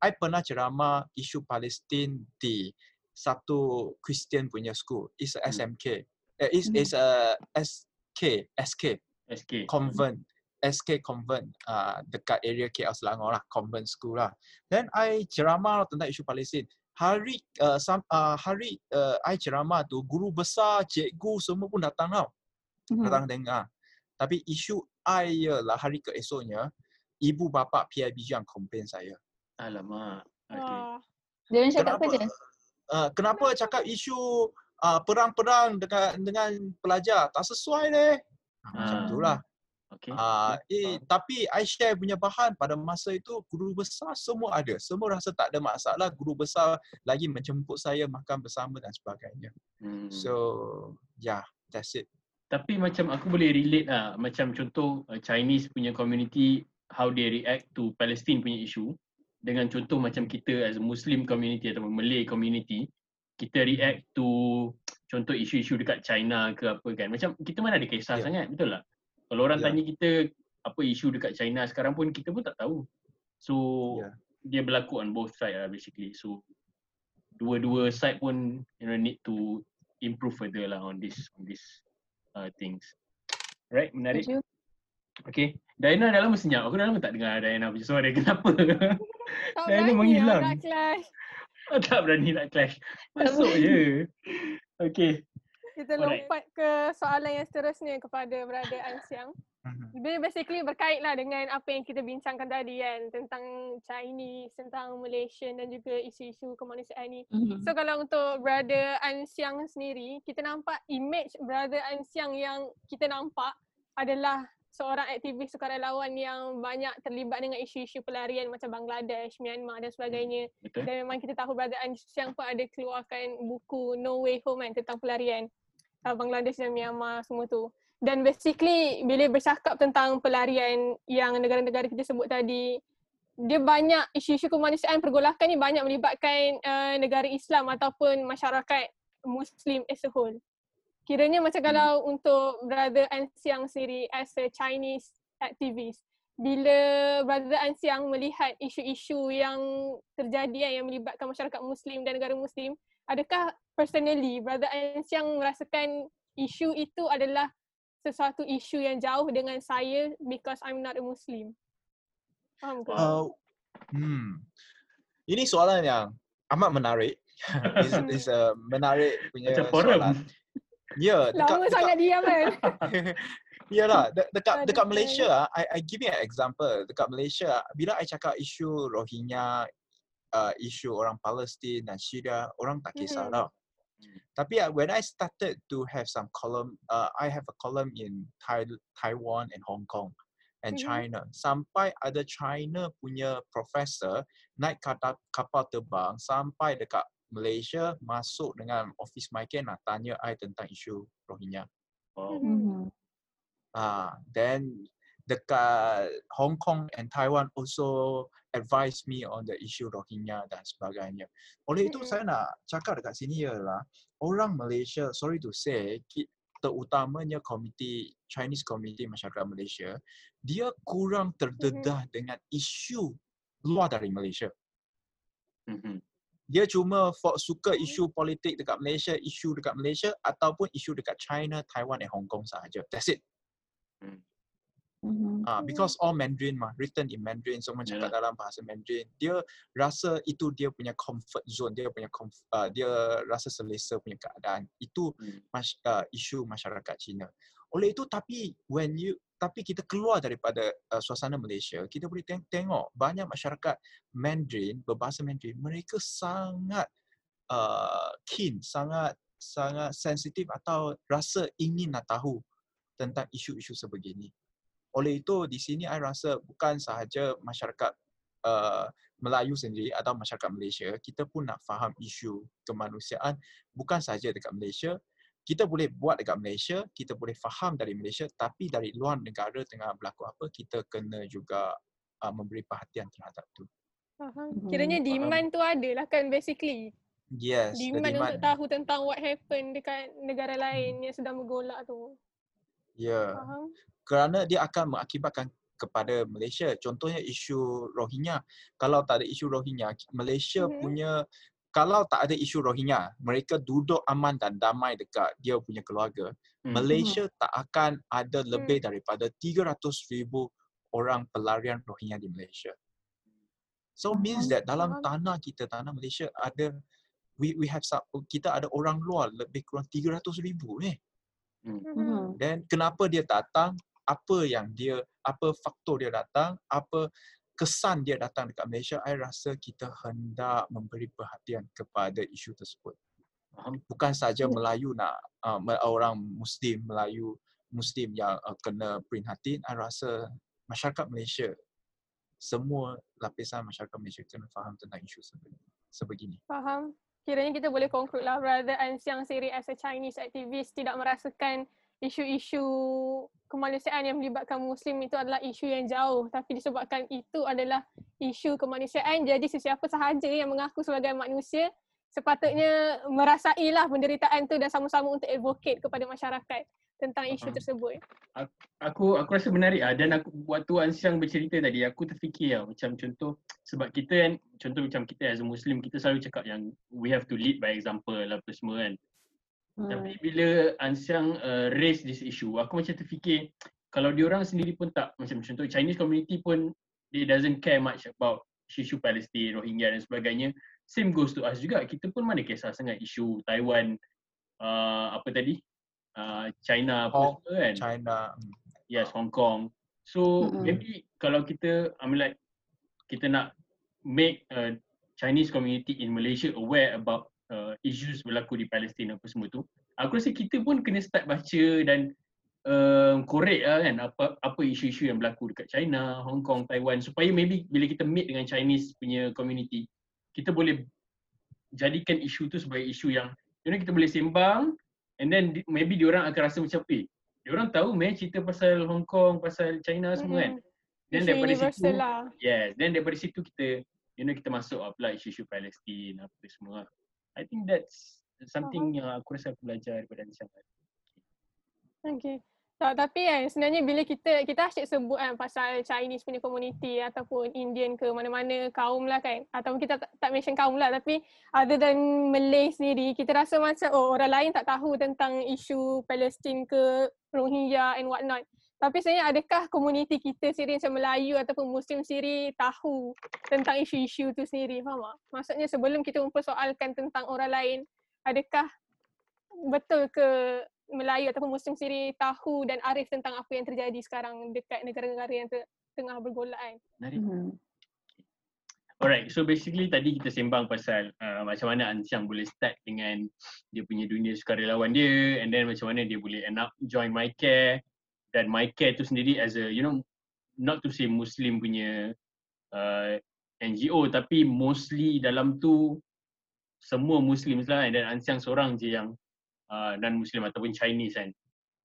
I pernah ceramah isu Palestin di satu Christian punya school. It's a S M K. Uh, it's, it's a SK, SK, SK. Convent, S K Convent uh, dekat area K L Selangor lah, Convent School lah. Then I ceramah tentang isu Palestin. Hari uh, sam, uh, hari uh, I ceramah tu, guru besar, cikgu semua pun datang tau. Hmm. Datang dengar. Tapi isu I ialah hari keesoknya, ibu bapa P I B G yang komplain saya. Alamak. Okay. Dia cakap kenapa, apa je? Uh, kenapa cakap isu uh, perang-perang dengan, dengan pelajar? Tak sesuai deh. Uh, Macam itulah. Okay. Uh, eh, tapi I share punya bahan pada masa itu, guru besar semua ada. Semua rasa tak ada masalah. Guru besar lagi menjemput saya makan bersama dan sebagainya. Hmm. So, yeah, that's it. Tapi macam aku boleh relate lah. Macam contoh Chinese punya community, how they react to Palestine punya issue. Dengan contoh macam kita as a Muslim community atau Malay community, kita react to contoh isu-isu dekat China ke apa kan. Macam kita mana ada kisah yeah. sangat, betul tak? Kalau orang yeah. tanya kita apa isu dekat China sekarang pun, kita pun tak tahu. So yeah. dia berlaku on both side lah basically. So dua-dua side pun you know need to improve further lah on this on this uh, things. Right, menarik. Okay, Dayana dah lama senyap. Aku dah lama tak dengar Dayana punya suara. Kenapa? Tak Dayana menghilang. Tak berani nak clash. Tak berani nak clash. Masuk je. Okay. Kita Alright. lompat ke soalan yang seterusnya kepada Brother Aun Siang. Dia basically berkaitlah dengan apa yang kita bincangkan tadi kan, tentang Chinese, tentang Malaysian dan juga isu-isu kemanusiaan ni. Mm-hmm. So kalau untuk Brother Aun Siang sendiri, kita nampak image Brother Aun Siang yang kita nampak adalah seorang aktivis sukarelawan yang banyak terlibat dengan isu-isu pelarian macam Bangladesh, Myanmar dan sebagainya. Betul. Dan memang kita tahu Brother Aun Siang pun ada keluarkan buku No Way Home kan, tentang pelarian Bangladesh dan Myanmar semua tu. Dan basically bila bercakap tentang pelarian yang negara-negara kita sebut tadi, dia banyak isu-isu kemanusiaan, pergolakan ni banyak melibatkan uh, negara Islam ataupun masyarakat Muslim as a whole. Kiranya macam kalau hmm. untuk Brother Aun Siang sendiri as a Chinese activist, bila Brother Aun Siang melihat isu-isu yang terjadi yang melibatkan masyarakat Muslim dan negara Muslim, adakah personally Brother Aun Siang merasakan isu itu adalah sesuatu isu yang jauh dengan saya because I'm not a Muslim? Faham ke? Uh, hmm. Ini soalan yang amat menarik. It's, it's a menarik punya macam soalan. Ya, yeah, lama dekat, sangat dekat, diam kan? Yalah, de, dekat, dekat Malaysia, I, I give you an example. Dekat Malaysia, bila I cakap isu Rohingya, uh, isu orang Palestin dan Syria, orang tak kisah tau. Mm-hmm. Tapi uh, when I started to have some column, uh, I have a column in Thai- Taiwan and Hong Kong and mm-hmm. China. Sampai ada China punya professor naik kapal terbang sampai dekat Malaysia, masuk dengan office MyCare nak tanya I tentang isu Rohingya. Oh. Mm-hmm. Uh, then dekat Hong Kong and Taiwan also advise me on the issue Rohingya dan sebagainya. Oleh itu saya nak cakap dekat sini ialah orang Malaysia, sorry to say, terutamanya community, Chinese community masyarakat Malaysia, dia kurang terdedah mm-hmm. dengan isu luar dari Malaysia. Mm-hmm. Dia cuma suka isu politik dekat Malaysia, isu dekat Malaysia ataupun isu dekat China, Taiwan dan Hong Kong sahaja. That's it. Mm. Mm-hmm. Uh, because all Mandarin mah, written in Mandarin, semua so, cakap yeah. dalam bahasa Mandarin. Dia rasa itu dia punya comfort zone, dia punya comf- uh, dia rasa selesa punya keadaan. Itu mm. mas- uh, isu masyarakat Cina. Oleh itu tapi when you tapi kita keluar daripada uh, suasana Malaysia, kita boleh teng- tengok banyak masyarakat Mandarin, berbahasa Mandarin, mereka sangat uh, keen, sangat sangat sensitif atau rasa ingin nak tahu tentang isu-isu sebegini. Oleh itu di sini I rasa bukan sahaja masyarakat uh, Melayu sendiri atau masyarakat Malaysia, kita pun nak faham isu kemanusiaan bukan sahaja dekat Malaysia. Kita boleh buat dekat Malaysia, kita boleh faham dari Malaysia, tapi dari luar negara tengah berlaku apa, kita kena juga uh, memberi perhatian terhadap tu. Faham. Kiranya demand faham. Tu adalah kan basically. Yes, demand, demand untuk tahu tentang what happen dekat negara lain hmm. yang sedang bergolak tu. Ya. Yeah. Faham. Kerana dia akan mengakibatkan kepada Malaysia. Contohnya isu Rohingya. Kalau tak ada isu Rohingya, Malaysia mm-hmm. punya, kalau tak ada isu Rohingya, mereka duduk aman dan damai dekat dia punya keluarga. Mm-hmm. Malaysia tak akan ada lebih daripada tiga ratus ribu orang pelarian Rohingya di Malaysia. So means that dalam tanah kita, tanah Malaysia ada, we we have kita ada orang luar lebih kurang tiga ratus ribu ni. Eh. Mm-hmm. Then kenapa dia datang? Apa yang dia, apa faktor dia datang, apa kesan dia datang dekat Malaysia, I rasa kita hendak memberi perhatian kepada isu tersebut. Bukan saja Melayu nak, uh, orang Muslim, Melayu Muslim yang uh, kena prihatin, I rasa masyarakat Malaysia, semua lapisan masyarakat Malaysia kena faham tentang isu sebegini. Faham. Kiranya kita boleh conclude lah Brother Aun Siang sendiri as a Chinese activist tidak merasakan isu-isu kemanusiaan yang melibatkan Muslim itu adalah isu yang jauh, tapi disebabkan itu adalah isu kemanusiaan, jadi sesiapa sahaja yang mengaku sebagai manusia sepatutnya merasailah penderitaan itu dan sama-sama untuk advocate kepada masyarakat tentang isu tersebut. Aku aku rasa menarik lah, dan aku waktu Aun Siang bercerita tadi aku terfikir lah, macam contoh sebab kita kan, contoh macam kita as a Muslim kita selalu cakap yang we have to lead by example lah apa semua kan. Hmm. Tapi bila Aun Siang uh, raise this issue, aku macam terfikir kalau diorang sendiri pun tak, macam contoh Chinese community pun they doesn't care much about isu Palestin, Rohingya dan sebagainya. Same goes to us juga, kita pun mana kisah sangat isu Taiwan, uh, apa tadi, uh, China apa oh, semua kan. China. yes, Hong Kong. So mm-hmm. maybe kalau kita, I mean like, kita nak make uh, Chinese community in Malaysia aware about uh, issues berlaku di Palestin apa semua tu, aku rasa kita pun kena start baca dan uh, korek lah kan apa, apa isu-isu yang berlaku dekat China, Hong Kong, Taiwan, supaya maybe bila kita meet dengan Chinese punya community, kita boleh jadikan isu tu sebagai isu yang you know, kita boleh sembang, and then maybe diorang akan rasa macam eh, diorang tahu meh cerita pasal Hong Kong, pasal China semua mm-hmm. kan. Dan daripada situ lah. Yes, dan daripada situ kita you know kita masuk apply isu-isu Palestin apa semua. I think that's something uh-huh. yang aku rasa aku belajar daripada Nishanat. Okay. Tak, tapi kan sebenarnya bila kita kita asyik sebut kan pasal Chinese punya community ataupun Indian ke mana-mana kaum lah kan, ataupun kita tak, tak mention kaum lah, tapi other than Malay sendiri kita rasa macam oh orang lain tak tahu tentang isu Palestin ke Rohingya and what not. Tapi sebenarnya adakah komuniti kita sendiri macam Melayu ataupun Muslim sendiri tahu tentang isu-isu tu sendiri, faham tak? Maksudnya sebelum kita mempersoalkan tentang orang lain, adakah betul ke Melayu ataupun Muslim sendiri tahu dan arif tentang apa yang terjadi sekarang dekat negara-negara yang ter- tengah bergolak kan? Mm-hmm. Alright, so basically tadi kita sembang pasal uh, macam mana Aun Siang boleh start dengan dia punya dunia sukarelawan dia, and then macam mana dia boleh end up join MyCare, dan MyCare tu sendiri as a, you know, not to say Muslim punya uh, N G O, tapi mostly dalam tu semua Muslim lah, dan Aun Siang seorang je yang Uh, dan Muslim ataupun Chinese kan.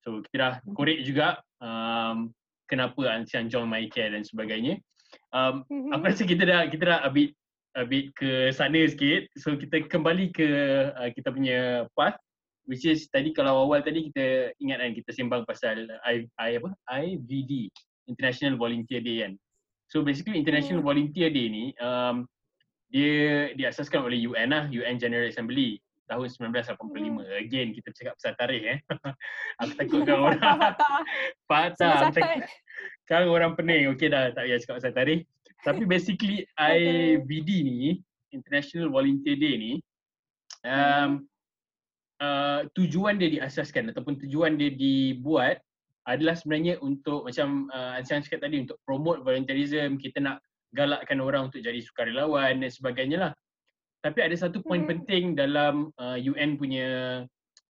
So kita dah korek juga um, kenapa Aun Siang join MyCare dan sebagainya. Um, mm-hmm. Aku rasa kita dah kita dah a bit, a bit ke sana sikit. So kita kembali ke uh, kita punya path, which is tadi kalau awal tadi kita ingat kan kita sembang pasal I, I apa I V D, International Volunteer Day kan. So basically International mm. Volunteer Day ni um, dia diasaskan oleh U N lah, U N General Assembly tahun nineteen eighty-five. Hmm. Again, kita cakap pasal tarikh eh. Aku takutkan orang patah. Sekarang orang pening. Okey dah, tak payah cakap pasal tarikh. Tapi basically I V D ni, International Volunteer Day ni, um, uh, tujuan dia diasaskan ataupun tujuan dia dibuat adalah sebenarnya untuk macam uh, Aun Siang cakap tadi, untuk promote volunteerism, kita nak galakkan orang untuk jadi sukarelawan dan sebagainya lah. Tapi ada satu poin hmm. penting dalam uh, U N punya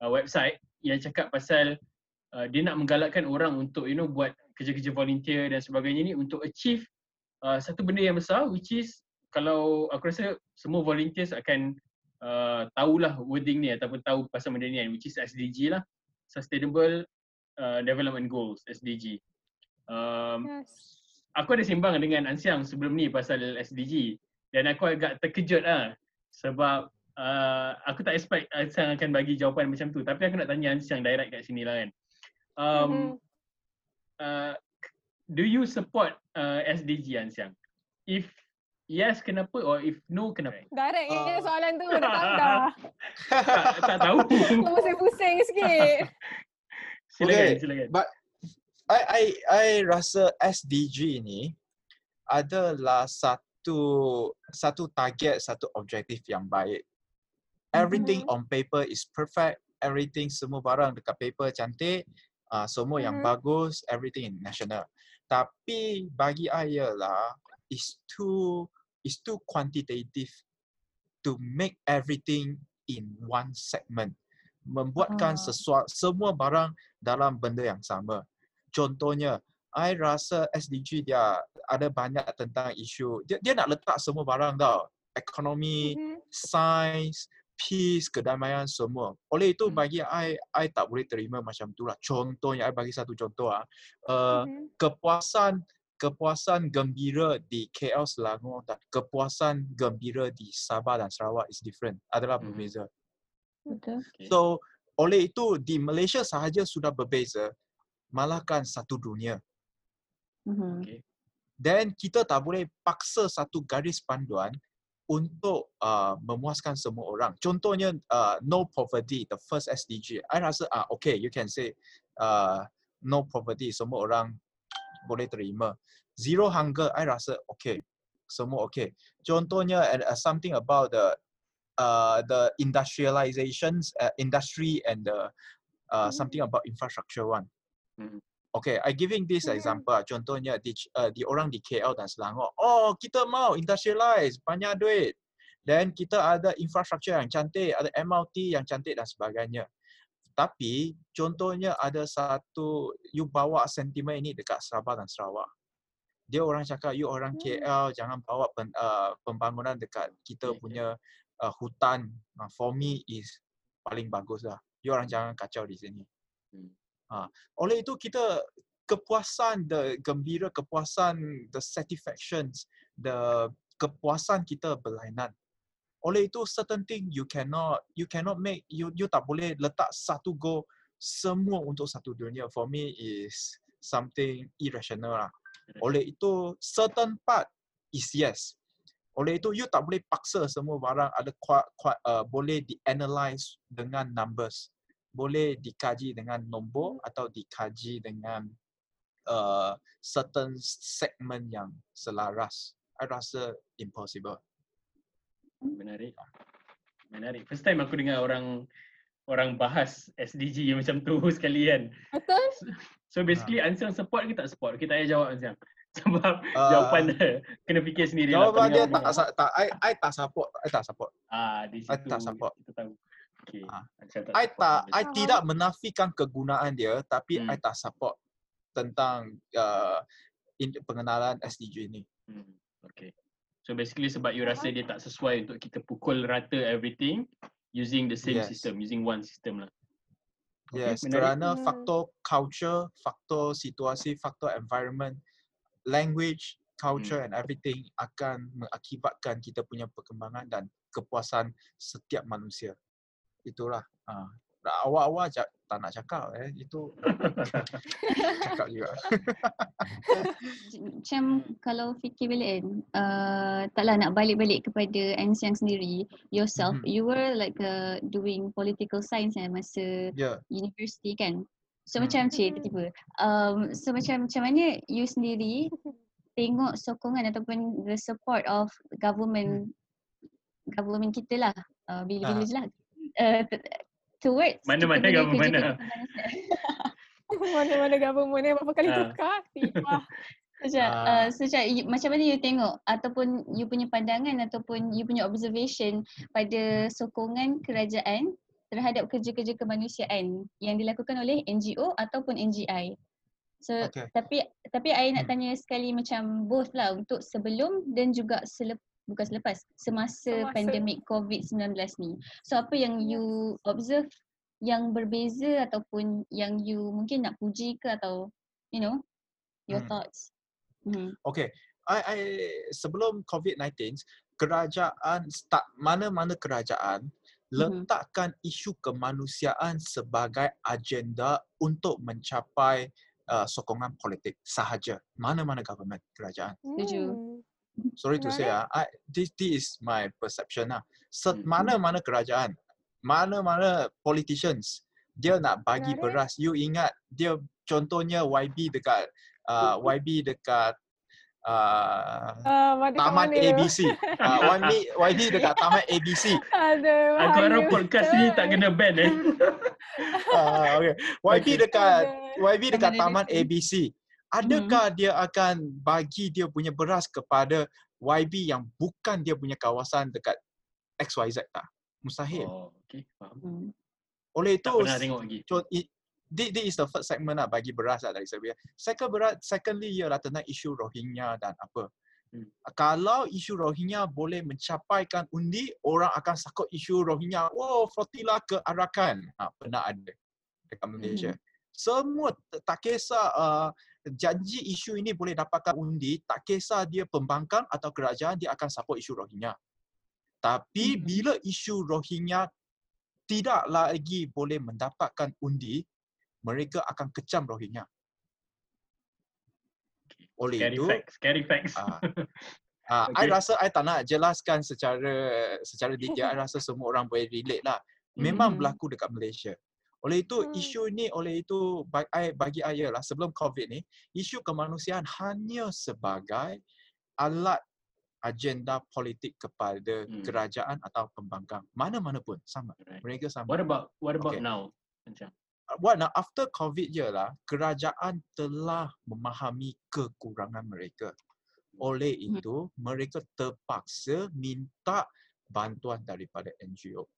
uh, website yang cakap pasal uh, dia nak menggalakkan orang untuk you know buat kerja-kerja volunteer dan sebagainya ni untuk achieve uh, satu benda yang besar, which is kalau aku rasa semua volunteers akan uh, tahulah wording ni ataupun tahu pasal benda ni, which is S D G lah, Sustainable uh, Development Goals, S D G. Um, yes. Aku ada sembang dengan Aun Siang sebelum ni pasal S D G dan aku agak terkejut lah. Sebab uh, aku tak expect Aun Siang akan bagi jawapan macam tu. Tapi aku nak tanya Aun Siang direct kat sini lah kan. Um, mm-hmm. uh, do you support uh, S D G, Aun Siang? If yes, kenapa? Or if no, kenapa? Direct je uh. soalan tu. Dah tahu dah. tak, tak tahu. Pusing-pusing sikit. Silakan, okay, silakan. But I, I, I rasa S D G ni adalah satu Satu, satu target, satu objektif yang baik. Everything mm-hmm. on paper is perfect. Everything, semua barang dekat paper cantik. Uh, semua mm-hmm. yang bagus. Everything national. Tapi bagi I ialah is too, is too quantitative to make everything in one segment. Membuatkan ah. sesuatu, semua barang dalam benda yang sama. Contohnya, I rasa S D G dia ada banyak tentang isu. Dia, dia nak letak semua barang tau. Ekonomi, mm-hmm. sains, peace, kedamaian semua. Oleh itu bagi I, I tak boleh terima macam tu lah. Contohnya, I bagi satu contoh lah. Uh, mm-hmm. Kepuasan kepuasan gembira di K L Selangor dan kepuasan gembira di Sabah dan Sarawak is different. Adalah mm-hmm. berbeza. Betul. Okay. So, oleh itu di Malaysia sahaja sudah berbeza. Malahkan satu dunia. Okay. Dan kita tak boleh paksa satu garis panduan untuk uh, memuaskan semua orang. Contohnya uh, no poverty, the first S D G. I rasa ah uh, okay, you can say uh, no poverty, semua orang boleh terima. Zero hunger, I rasa okay, semua okay. Contohnya uh, something about the uh, the industrializations, uh, industry and the uh, something about infrastructure one. Okay, I giving this example. Contohnya di, uh, di orang di K L dan Selangor. Oh, kita mau industrialize, banyak duit. Dan kita ada infrastruktur yang cantik, ada M R T yang cantik dan sebagainya. Tapi contohnya ada satu, you bawa sentimen ini dekat Sabah dan Sarawak. Dia orang cakap, you orang K L jangan bawa pen, uh, pembangunan dekat kita punya uh, hutan. Uh, for me is paling bagus lah. You orang jangan kacau di sini. Hmm. Ha. Oleh itu kita kepuasan, the gembira, kepuasan, the satisfactions, the kepuasan kita berlainan. Oleh itu certain thing you cannot, you cannot make, you you tak boleh letak satu goal semua untuk satu dunia. For me is something irrational lah. Oleh itu certain part is yes. Oleh itu you tak boleh paksa semua barang ada kuat, kuat, uh, boleh dianalyze dengan numbers. Boleh dikaji dengan nombor atau dikaji dengan uh, certain segmen yang selaras. I rasa impossible. Menarik. Menarik. First time aku dengar orang orang bahas S D G macam tu sekali kan. Betul. So basically ha. Ansiang support ke tak support? Kita okay, tak payah jawab Ansiang. Sebab uh, jawapan dia kena fikir sendiri. Jawapan lah, dia tak, tak, tak, I, I tak support. I tak support. Ah, di situ I tak support. Kita tahu. Okay. Ha. I, tak, I tidak menafikan kegunaan dia, tapi hmm. I tak support tentang uh, pengenalan S D G ni. Hmm. Okay. So basically sebab you rasa dia tak sesuai untuk kita pukul rata everything using the same yes. system, using one system lah. Okay, yes, menarik. Kerana faktor culture, faktor situasi, faktor environment, language, culture hmm. and everything akan mengakibatkan kita punya perkembangan dan kepuasan setiap manusia. Itulah. Uh, awal-awal tak nak cakap eh. Itu cakap juga. Macam kalau fikir balik kan, uh, taklah nak balik-balik kepada Aun Siang sendiri. Yourself, mm-hmm. you were like uh, doing political science kan masa yeah. university kan. So mm. macam cik tiba-tiba. Um, so macam macam mana you sendiri tengok sokongan ataupun the support of government, mm. government kita lah. Uh, bila-bila je lah. Uh, towards mana-mana government mana. Mana-mana government ni berapa kali tukar tiba. Sejak uh, sejak macam mana you tengok ataupun you punya pandangan ataupun you punya observation pada sokongan kerajaan terhadap kerja-kerja kemanusiaan yang dilakukan oleh N G O ataupun N G I. So okay. tapi tapi I nak tanya sekali macam both lah untuk sebelum dan juga selepas. Bukan selepas, semasa, semasa pandemik COVID nineteen ni. So apa yang you observe yang berbeza ataupun yang you mungkin nak puji ke atau you know, your hmm. thoughts? Hmm. Okay, I, I, sebelum COVID nineteen, kerajaan, start, mana-mana kerajaan letakkan hmm. isu kemanusiaan sebagai agenda untuk mencapai uh, sokongan politik sahaja. Mana-mana government, kerajaan. Setuju. Hmm. Sorry to say, ah, I, this, this is my perception lah. Mana-mana kerajaan, mana-mana politicians, dia nak bagi beras. You ingat dia contohnya Y B dekat uh, Y B dekat uh, uh, Taman A B C. Uh, Y B dekat Taman A B C. Aduh, aku harap podcast ni tak kena ban eh. uh, okay. Y B dekat Y B dekat Taman A B C. Adakah hmm. dia akan bagi dia punya beras kepada Y B yang bukan dia punya kawasan dekat X Y Z tak? Mustahil. Oh, okay. Faham. Oleh itu, this, this is the first segment lah bagi beras lah dari Serbia. Second berat, secondly ialah tentang isu Rohingya dan apa. Hmm. Kalau isu Rohingya boleh mencapaikan undi, orang akan sakut isu Rohingya. Wow, flotilla ke Arakan. Ha, pernah ada dekat Malaysia. Hmm. Semua tak kisah uh, janji isu ini boleh dapatkan undi, tak kisah dia pembangkang atau kerajaan, dia akan support isu Rohingya. Tapi bila isu Rohingya tidak lagi boleh mendapatkan undi, mereka akan kecam Rohingya. Oleh scary itu, facts, scary facts. Uh, uh, okay. I rasa I tak nak jelaskan secara secara detail, I rasa semua orang boleh relate lah. Memang hmm. berlaku dekat Malaysia. Oleh itu, isu ni, oleh itu bagi saya lah sebelum COVID ni, isu kemanusiaan hanya sebagai alat agenda politik kepada hmm. kerajaan atau pembangkang. Mana-mana pun sama. Right. Mereka sama. What about what about okay. now? what nak after COVID je lah, kerajaan telah memahami kekurangan mereka. Oleh itu, mereka terpaksa minta bantuan daripada N G O.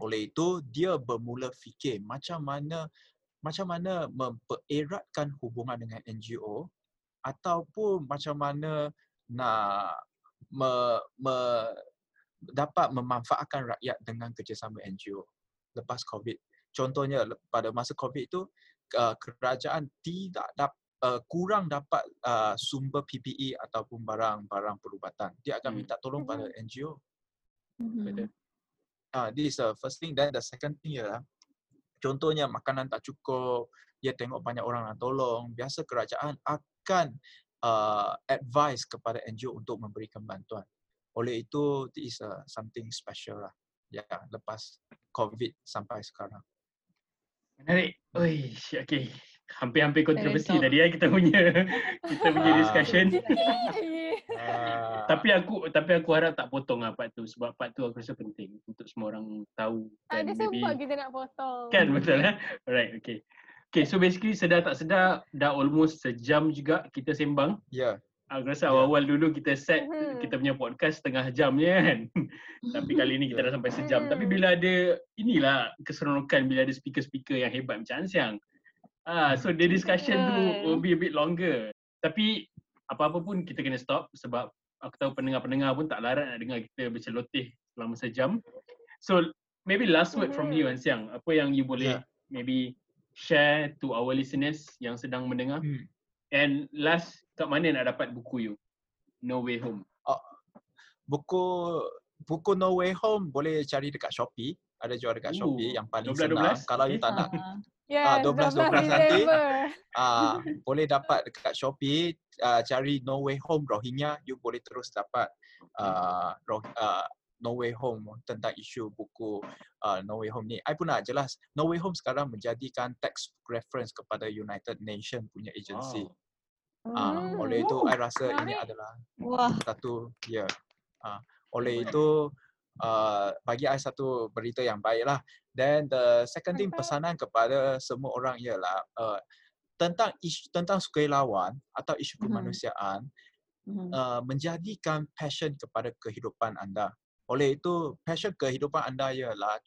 Oleh itu, dia bermula fikir macam mana macam mana mempereratkan hubungan dengan N G O ataupun macam mana nak me, me, dapat memanfaatkan rakyat dengan kerjasama N G O lepas COVID. Contohnya pada masa COVID itu, kerajaan tidak dapat Uh, kurang dapat uh, sumber P P E ataupun barang-barang perubatan. Dia akan minta tolong pada N G O. Mm-hmm. Uh, this is the first thing. Then the second thing ialah, contohnya makanan tak cukup, dia tengok banyak orang nak tolong, biasa kerajaan akan uh, advise kepada N G O untuk memberikan bantuan. Oleh itu, this is uh, something special lah. Ya, yeah, lepas COVID sampai sekarang. Menarik. Oi, okay. Hampir-hampir kontroversi tadi ya, kita punya kita punya discussion. Tapi aku tapi aku harap tak potong lah part tu, sebab part tu aku rasa penting untuk semua orang tahu. Ada sempat kita nak potong. Kan betul lah. Alright, okay. Okay, so basically sedar tak sedar dah almost sejam juga kita sembang. Ya. Yeah. Aku rasa yeah. awal-awal dulu kita set mm-hmm. kita punya podcast setengah jam je kan. Tapi kali ni kita dah sampai sejam. Mm. Tapi bila ada inilah keseronokan bila ada speaker-speaker yang hebat macam Aun Siang. Ah, so the discussion yeah. tu will be a bit longer. Tapi apa-apa pun kita kena stop sebab aku tahu pendengar-pendengar pun tak larat nak dengar kita berceloteh selama sejam. So maybe last word from you, Aun Siang. Apa yang you boleh yeah. maybe share to our listeners yang sedang mendengar. Hmm. And last, kat mana nak dapat buku you? No Way Home. Oh, buku buku No Way Home boleh cari dekat Shopee. Ada jual dekat Ooh, Shopee yang paling senang. Kalau you tak nak Ah, dua belas dua belas nanti ah, boleh dapat dekat Shopee, uh, cari No Way Home Rohingya, you boleh terus dapat uh, roh, uh, No Way Home tentang isu buku uh, No Way Home ni. I pun nak jelas, No Way Home sekarang menjadikan text reference kepada United Nations punya agensi. Wow. Uh, mm. Oleh itu, I rasa wow. ini adalah wow. satu ya. Yeah. Uh, oleh itu Uh, bagi saya satu berita yang baiklah. Then the second thing, pesanan kepada semua orang ialah uh, tentang isu, tentang sukarelawan atau isu mm-hmm. kemanusiaan mm-hmm. Uh, menjadikan passion kepada kehidupan anda. Oleh itu, passion kehidupan anda ialah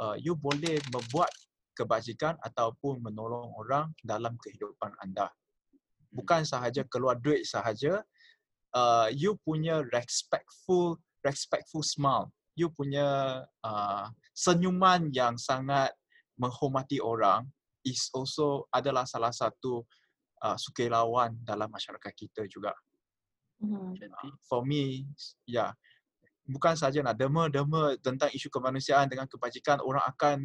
uh, you boleh membuat kebajikan ataupun menolong orang dalam kehidupan anda. Bukan sahaja keluar duit sahaja, uh, you punya respectful respectful smile, you punya uh, senyuman yang sangat menghormati orang is also adalah salah satu uh, sukarelawan dalam masyarakat kita juga. Mm-hmm. Uh, for me, ya, yeah, bukan saja nak derma-derma tentang isu kemanusiaan dengan kebajikan, orang akan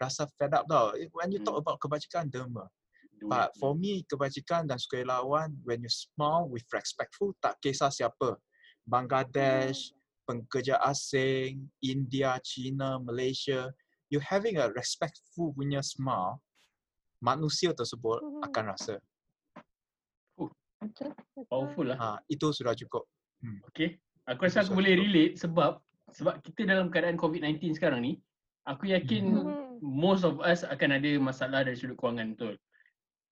rasa fed up tau. When you talk about kebajikan, derma. But for me, kebajikan dan sukarelawan, when you smile with respectful, tak kisah siapa. Bangladesh, mm. pekerja asing, India, China, Malaysia, you having a respectful punya smile, manusia tersebut mm-hmm. akan rasa. Oh, powerful lah. Ha, itu sudah cukup. Hmm. Okay, aku rasa aku boleh relate sebab sebab kita dalam keadaan COVID nineteen sekarang ni, aku yakin mm-hmm. most of us akan ada masalah dari sudut kewangan, betul.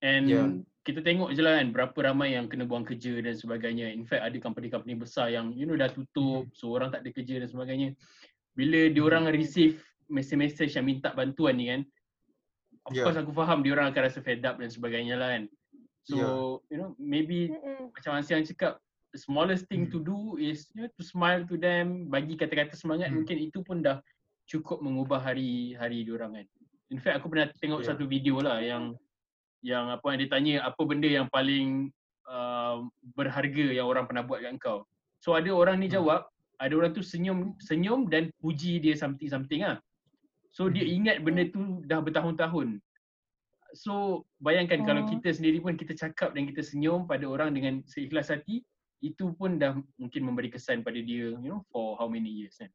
And yeah. kita tengok je lah kan berapa ramai yang kena buang kerja dan sebagainya. In fact, ada company-company besar yang you know dah tutup, mm. so orang tak ada kerja dan sebagainya. Bila diorang receive message-message yang minta bantuan ni kan, of yeah. course aku faham diorang akan rasa fed up dan sebagainya lah kan. So yeah. you know maybe Mm-mm. macam Aun Siang cakap, the smallest thing mm. to do is you know to smile to them, bagi kata-kata semangat. Mm. Mungkin itu pun dah cukup mengubah hari-hari diorang kan. In fact, aku pernah tengok yeah. satu video lah yang yang apa yang dia tanya, apa benda yang paling uh, berharga yang orang pernah buat kat engkau. So ada orang ni jawab, hmm. ada orang tu senyum senyum dan puji dia something-something lah. So hmm. dia ingat benda tu dah bertahun-tahun. So bayangkan hmm. kalau kita sendiri pun kita cakap dan kita senyum pada orang dengan seikhlas hati, itu pun dah mungkin memberi kesan pada dia, you know, for how many years kan.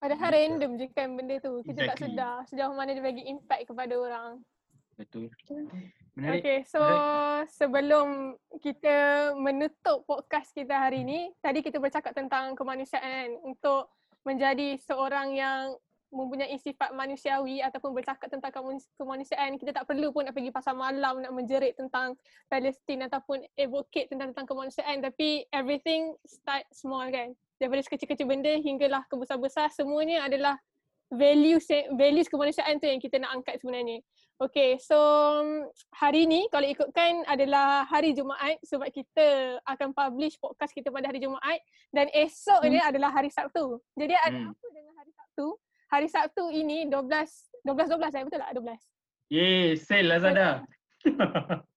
Padahal yeah. random je kan benda tu. Kita exactly. tak sedar sejauh mana dia bagi impact kepada orang. Betul. Menarik. Okay, so Menarik. sebelum kita menutup podcast kita hari ini, tadi kita bercakap tentang kemanusiaan untuk menjadi seorang yang mempunyai sifat manusiawi ataupun bercakap tentang kemanusiaan, kita tak perlu pun nak pergi pasar malam nak menjerit tentang Palestin ataupun advocate tentang tentang kemanusiaan. Tapi everything start small kan, daripada sekecil-kecil benda hinggalah ke besar-besar, semuanya adalah values values kemanusiaan tu yang kita nak angkat sebenarnya. Okay, so hari ni kalau ikutkan adalah hari Jumaat sebab kita akan publish podcast kita pada hari Jumaat, dan esok hmm. ni adalah hari Sabtu. Jadi ada hmm. apa dengan hari Sabtu? Hari Sabtu ini dua belas dua belas dua belas eh, betul tak? dua belas. Yeay, sale Lazada.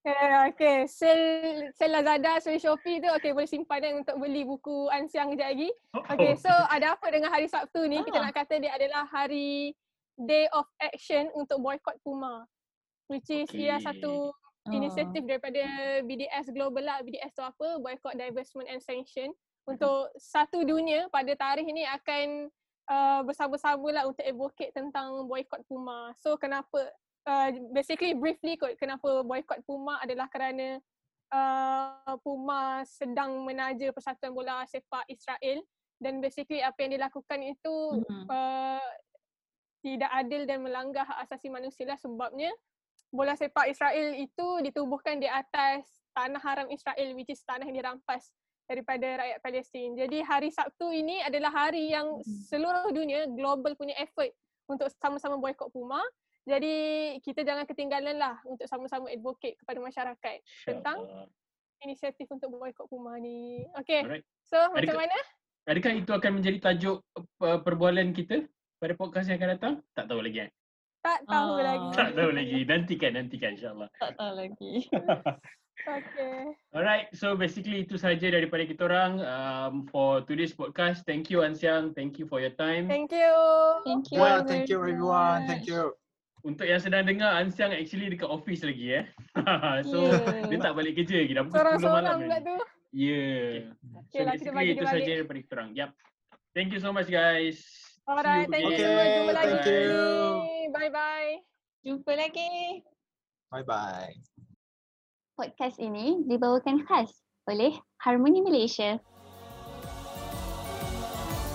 Okay, okay. Sale, sale Lazada, sale Shopee tu, okay, boleh simpan eh, untuk beli buku Aun Siang kejap lagi. Okay, so ada apa dengan hari Sabtu ni? Ah. Kita nak kata dia adalah hari Day of Action untuk Boycott Puma, which is okay. Ia satu ah. inisiatif daripada B D S Global lah. B D S tu apa? Boycott, Divestment and Sanction. Untuk satu dunia pada tarikh ni akan uh, bersama-samalah untuk advocate tentang boycott Puma. So kenapa? Uh, basically briefly kot, kenapa boycott Puma adalah kerana uh, Puma sedang menaja persatuan bola sepak Israel, dan basically apa yang dilakukan itu mm-hmm. uh, tidak adil dan melanggar hak asasi manusia lah, sebabnya bola sepak Israel itu ditubuhkan di atas tanah haram Israel, which is tanah yang dirampas daripada rakyat Palestin. Jadi hari Sabtu ini adalah hari yang mm-hmm. seluruh dunia global punya effort untuk sama-sama boycott Puma. Jadi kita jangan ketinggalan lah untuk sama-sama advocate kepada masyarakat tentang inisiatif untuk boycott Puma ni. Okay, alright. So adakah, macam mana? Adakah itu akan menjadi tajuk perbualan kita pada podcast yang akan datang? Tak tahu lagi kan? Tak tahu ah. lagi. Tak tahu lagi. Nantikan, nantikan insyaAllah. Tak tahu lagi. Okay. Alright, so basically itu sahaja daripada kita orang um, for today's podcast. Thank you Aun Siang, thank you for your time. Thank you. Thank you. Well, thank you everyone. Thank you. Untuk yang sedang dengar, Aun Siang actually dekat office lagi eh. So yeah. dia tak balik kerja lagi, dah pukul sepuluh malam ni. Yeah. Okay. Okay, so lah, basically itu sahaja daripada kita orang. Yep. Thank you so much guys. Alright, thank you. Okay, jumpa lagi. Thank you. Bye bye. Jumpa lagi. Bye bye. Podcast ini dibawakan khas oleh Harmony Malaysia.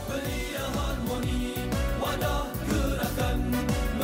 Belia Harmony, wadah gerakan.